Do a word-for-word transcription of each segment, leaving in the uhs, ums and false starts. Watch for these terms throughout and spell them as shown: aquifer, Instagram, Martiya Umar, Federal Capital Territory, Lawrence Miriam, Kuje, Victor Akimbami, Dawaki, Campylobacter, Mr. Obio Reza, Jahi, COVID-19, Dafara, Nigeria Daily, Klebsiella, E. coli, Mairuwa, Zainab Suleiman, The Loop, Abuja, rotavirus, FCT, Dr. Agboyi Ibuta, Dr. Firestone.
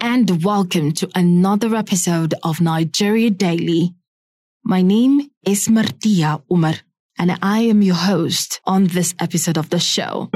and welcome to another episode of Nigeria Daily. My name is Martiya Umar, and I am your host on this episode of the show.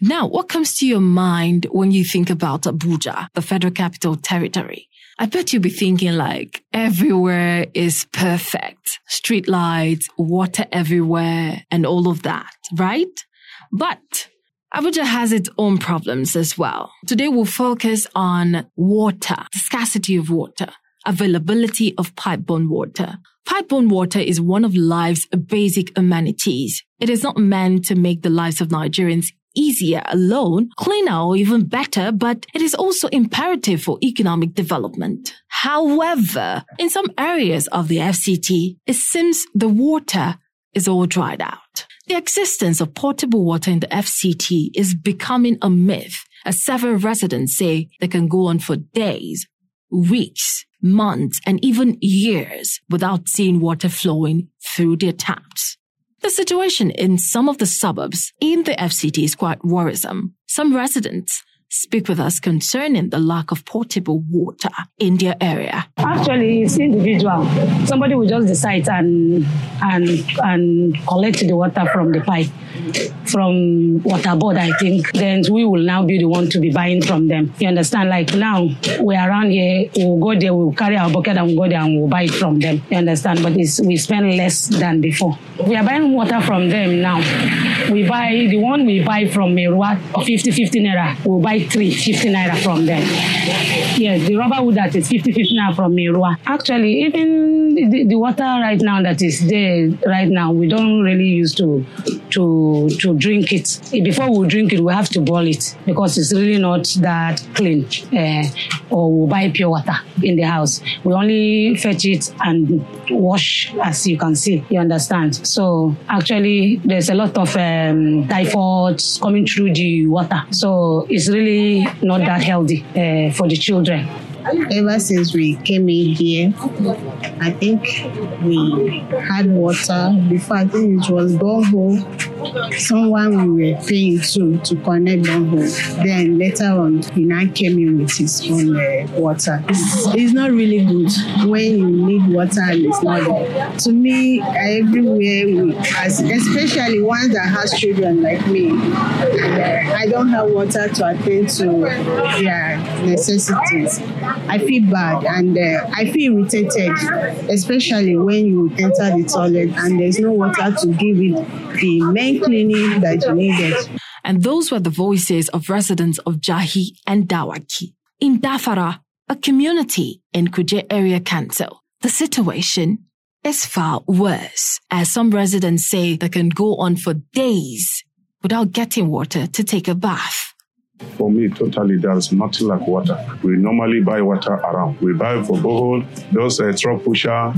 Now, what comes to your mind when you think about Abuja, the Federal Capital Territory? I bet you'll be thinking like, everywhere is perfect. Street lights, water everywhere, and all of that, right? But Abuja has its own problems as well. Today, we'll focus on water, the scarcity of water, availability of pipe-borne water. Pipe-borne water is one of life's basic amenities. It is not meant to make the lives of Nigerians easier alone, cleaner or even better, but it is also imperative for economic development. However, in some areas of the F C T, it seems the water is all dried out. The existence of potable water in the F C T is becoming a myth, as several residents say they can go on for days, weeks, months, and even years without seeing water flowing through their taps. The situation in some of the suburbs in the F C T is quite worrisome. Some residents speak with us concerning the lack of potable water in their area. Actually, it's individual. Somebody will just decide and and and collect the water from the pipe, from water board, I think. Then we will now be the one to be buying from them. You understand? Like now, we're around here, we'll go there, we'll carry our bucket and we'll go there and we'll buy it from them. You understand? But it's, we spend less than before. We are buying water from them now. We buy, the one we buy from Mairuwa, fifty fifty naira, we'll buy three fifty naira from them. Yeah, the rubber wood that is fifty fifty naira from Mairuwa. Actually, even the, the water right now that is there right now, we don't really use to to to drink it. Before we drink it, we have to boil it because it's really not that clean. Uh, or we we'll buy pure water in the house. We only fetch it and wash, as you can see. You understand? So actually, there's a lot of um, typhoid coming through the water. So it's really not that healthy uh, for the children. Ever since we came in here, I think we had water. Before, I think it was borehole. Someone we were paying to to connect borehole. Then later on, he now came in with his own uh, water. It's, it's not really good when you need water and it's not there. To me, everywhere, we, as, especially ones that has children like me, uh, I don't have water to attend to their necessities. I feel bad and uh, I feel irritated, especially when you enter the toilet and there's no water to give it the main cleaning that you needed. And those were the voices of residents of Jahi and Dawaki. In Dafara, a community in Kuje area council, the situation is far worse, as some residents say they can go on for days without getting water to take a bath. For me, totally, there is nothing like water. We normally buy water around. We buy for borehole. Those uh, truck pusher,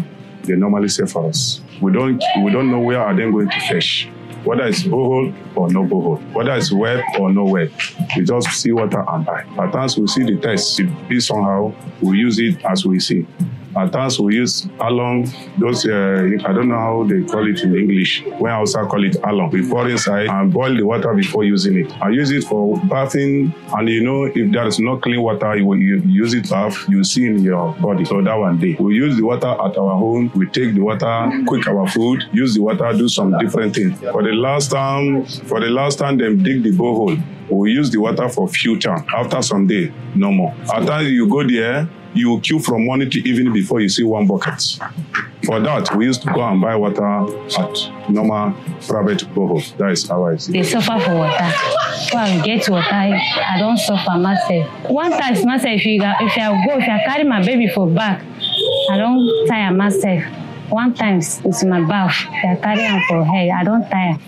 they normally sell for us. We don't, we don't know where are they going to fetch. Whether it's borehole or no borehole, whether it's wet or no wet, we just see water and buy. At times we see the test. If this somehow, we use it as we see. At times we use along those, uh, I don't know how they call it in English. When I also call it along. We pour inside and boil the water before using it. I use it for bathing, and you know, if there is no clean water, you, you use it to bath, you see in your body. So that one day. We use the water at our home, we take the water, cook our food, use the water, do some different things. For the last time, for the last time, they dig the borehole. We use the water for future. After some day, no more. After you go there, you will queue from morning to evening before you see one bucket. For that, we used to go and buy water at normal private borehole. That is how I see it. They suffer for water. Go and get water. I don't suffer myself. One time, myself, if you if I go, if I carry my baby for back, I don't tire myself. One time, it's my bath. If I carry him for hair, I don't tire.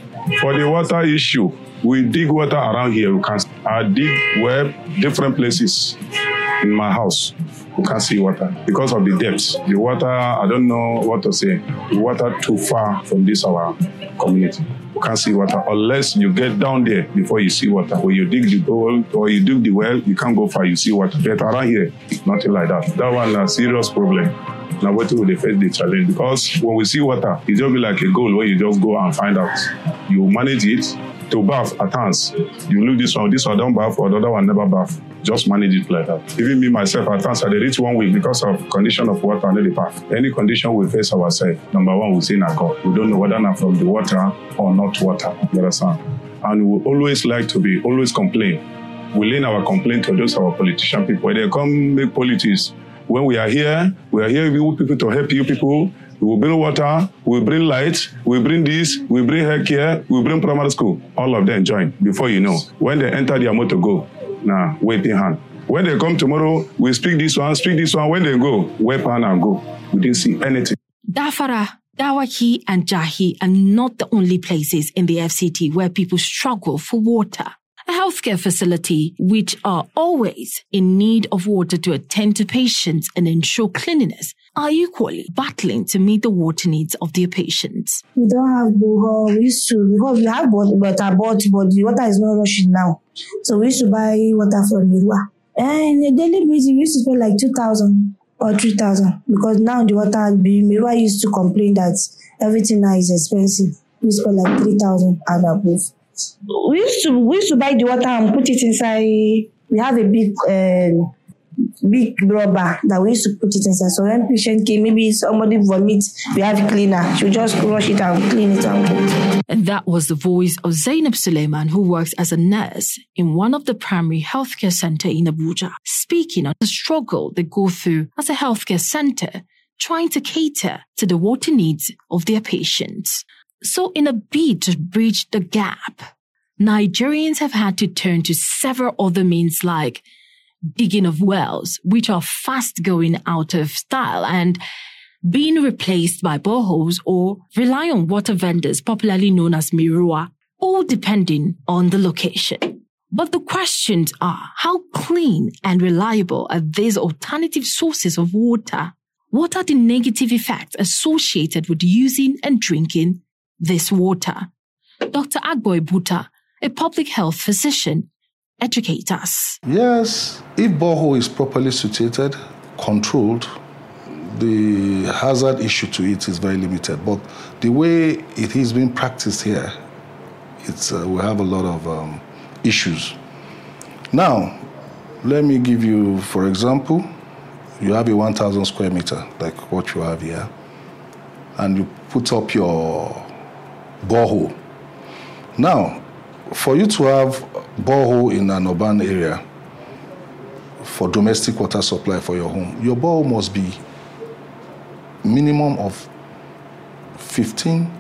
For the water issue, we dig water around here. We can. I dig where different places in my house. You can't see water because of the depths. The water, I don't know what to say. The water too far from this our community. You can't see water unless you get down there before you see water. When you dig the hole or you dig the well, you can't go far, you see water. But around here, nothing like that. That one is a serious problem. Now what will they face the challenge? Because when we see water, it just be like a goal where you just go and find out. You manage it, to bath at times. You leave this one, this one don't bath, or the other one never bath. Just manage it like that. Even me, myself, at times, I reach one week because of condition of water under the bath. Any condition we face ourselves, number one, we say na God. We don't know whether not from the water or not water. You understand? And we always like to be, always complain. We lay our complaint to those our politician people. When they come make politics, when we are here, we are here with people to help you people. We will bring water, we will bring light, we will bring this, we will bring healthcare, we will bring primary school. All of them join before you know. When they enter their motor, go. Nah, waiting hand. When they come tomorrow, we speak this one, speak this one. When they go, wipe hand and go. We didn't see anything. Dafara, Dawaki and Jahi are not the only places in the F C T where people struggle for water. A healthcare facility which are always in need of water to attend to patients and ensure cleanliness are equally battling to meet the water needs of their patients. We don't have borehole. We used to, because we have water, but the water is not rushing now. So we used to buy water from Mairuwa. And on a daily basis, we used to spend like two thousand or three thousand, because now the water, Mairuwa used to complain that everything now is expensive. We spend like three thousand and above. We used to we used to buy the water and put it inside. We have a big uh, big rubber that we used to put it inside. So when patient came, maybe somebody vomits, we have a cleaner. She'll just rush it and clean it out. And that was the voice of Zainab Suleiman, who works as a nurse in one of the primary healthcare centre in Abuja, speaking on the struggle they go through as a healthcare centre, trying to cater to the water needs of their patients. So in a bid to bridge the gap, Nigerians have had to turn to several other means like digging of wells, which are fast going out of style and being replaced by boreholes, or rely on water vendors, popularly known as Mairuwa, all depending on the location. But the questions are, how clean and reliable are these alternative sources of water? What are the negative effects associated with using and drinking this water? Doctor Agboyi Ibuta, a public health physician, educates us. Yes, if borehole is properly situated, controlled, the hazard issue to it is very limited. But the way it is being practiced here, it's uh, we have a lot of um, issues. Now, let me give you, for example, you have a one thousand square meter, like what you have here, and you put up your borehole. Now, for you to have borehole in an urban area for domestic water supply for your home, your borehole must be minimum of fifteen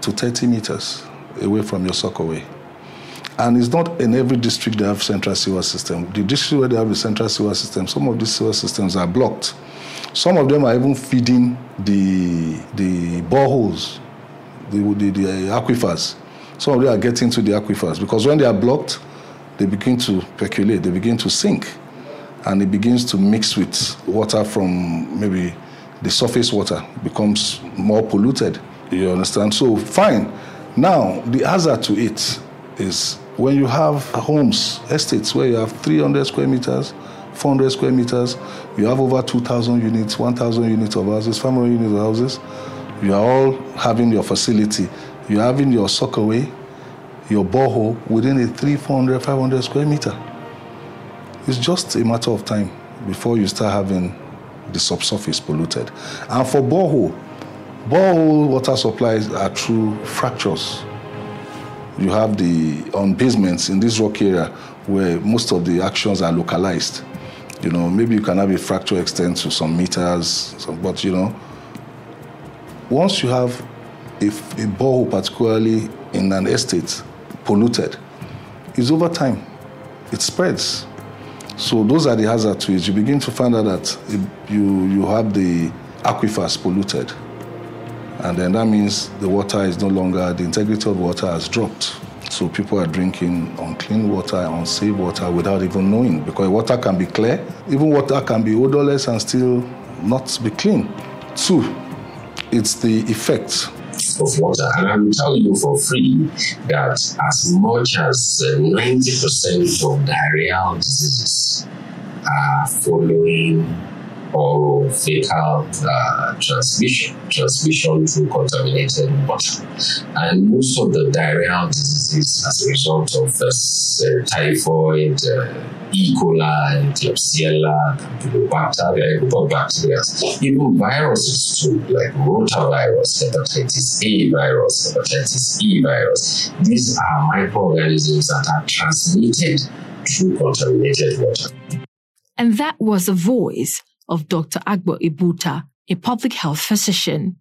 to thirty meters away from your sockaway. And it's not in every district they have central sewer system. The district where they have a central sewer system, some of these sewer systems are blocked. Some of them are even feeding the, the boreholes, The, the, the aquifers. Some of them are getting to the aquifers because when they are blocked, they begin to percolate, they begin to sink, and it begins to mix with water from maybe the surface water, becomes more polluted. You understand? So, fine. Now, the hazard to it is when you have homes, estates where you have three hundred square meters, four hundred square meters, you have over two thousand units, one thousand units of houses, five hundred units of houses. You are all having your facility. You are having your sockaway, your borehole within a three hundred, four hundred, five hundred square meter. It's just a matter of time before you start having the subsurface polluted. And for borehole, borehole water supplies are through fractures. You have the, on basements in this rock area where most of the actions are localized. You know, maybe you can have a fracture extend to some meters, but you know, once you have a, a borehole, particularly in an estate, polluted, it's over time. It spreads. So those are the hazards to it. You begin to find out that you, you have the aquifers polluted. And then that means the water is no longer, the integrity of water has dropped. So people are drinking unclean water, unsafe water, without even knowing, because water can be clear. Even water can be odorless and still not be clean. Two, it's the effect of water. And I will tell you for free that as much as ninety percent of diarrheal diseases are following oral fecal uh, transmission, transmission through contaminated water. And most of the diarrheal diseases as a result of this, uh, typhoid, uh, E. coli, Klebsiella, Campylobacter, bacteria, even viruses too, like rotavirus, hepatitis A virus, hepatitis E virus. These are microorganisms that are transmitted through contaminated water. And that was the voice of Doctor Agboyi Ibuta, a public health physician.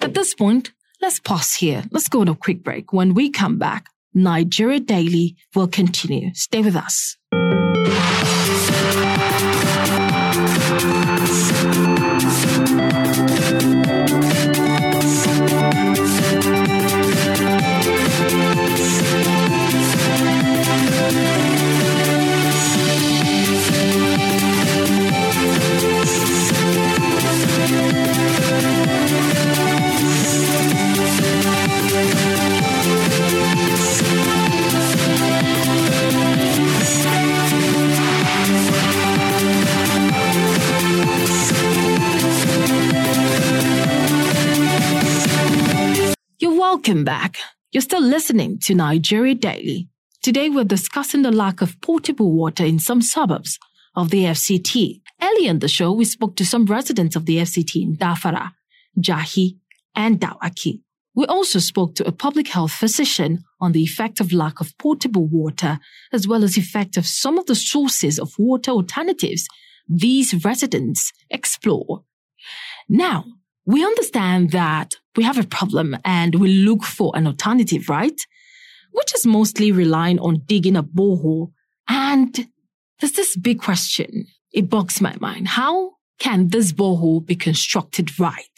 At this point, let's pause here. Let's go on a quick break. When we come back, Nigeria Daily will continue. Stay with us. Welcome back. You're still listening to Nigeria Daily. Today we're discussing the lack of potable water in some suburbs of the F C T. Earlier in the show, we spoke to some residents of the F C T in Dafara, Jahi, and Dawaki. We also spoke to a public health physician on the effect of lack of potable water, as well as the effect of some of the sources of water alternatives these residents explore. Now, we understand that we have a problem and we look for an alternative, right? Which is mostly relying on digging a borehole. And there's this big question. It bugs my mind. How can this borehole be constructed right?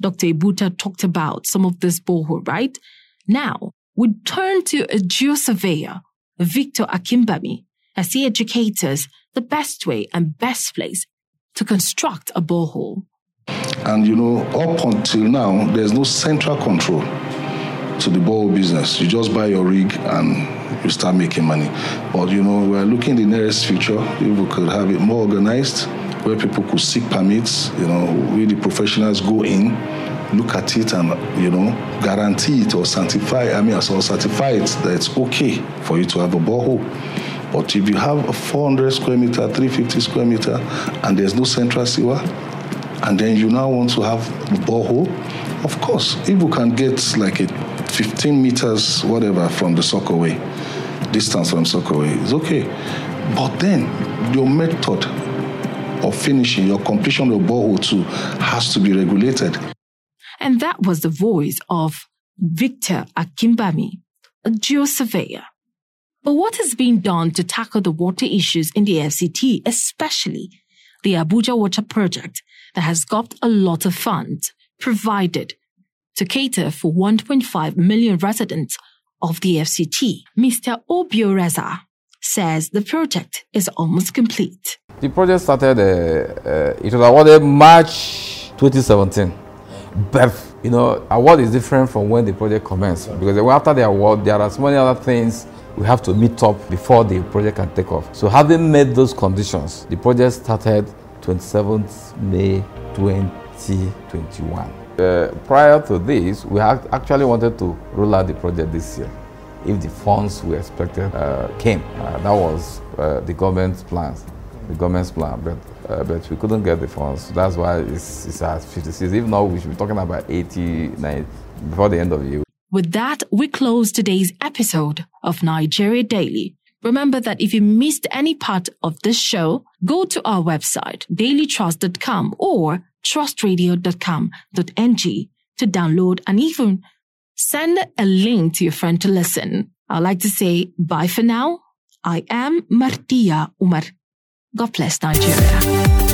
Doctor Ibuta talked about some of this borehole, right? Now, we turn to a geosurveyor, Victor Akimbami, as he educates us the best way and best place to construct a borehole. And, you know, up until now, there's no central control to the borehole business. You just buy your rig and you start making money. But, you know, we're looking in the nearest future, people could have it more organized, where people could seek permits, you know, where the professionals go in, look at it and, you know, guarantee it or certify, I mean, or certify it that it's okay for you to have a borehole. But if you have a four hundred square meter, three hundred fifty square meter, and there's no central sewer, and then you now want to have a borehole, of course, if you can get like a fifteen meters, whatever, from the sock away, distance from sock away, it's okay. But then your method of finishing, your completion of borehole too, has to be regulated. And that was the voice of Victor Akimbami, a geosurveyor. But what is being done to tackle the water issues in the F C T, especially the Abuja Water Project, that has got a lot of funds provided to cater for one point five million residents of the F C T. Mister Obio Reza says the project is almost complete. The project started, uh, uh, it was awarded March twenty seventeen. But, you know, award is different from when the project commenced, because after the award, there are so many other things we have to meet up before the project can take off. So having met those conditions, the project started twenty-seventh of May twenty twenty-one. Uh, prior to this, we had actually wanted to roll out the project this year if the funds we expected uh, came. Uh, that was uh, the government's plans, the government's plan, but, uh, but we couldn't get the funds. That's why it's, it's at fifty-six. If not, we should be talking about eighty-nine before the end of the year. With that, we close today's episode of Nigeria Daily. Remember that if you missed any part of this show, go to our website, daily trust dot com or trust radio dot com dot n g to download and even send a link to your friend to listen. I'd like to say bye for now. I am Martiya Umar. God bless Nigeria.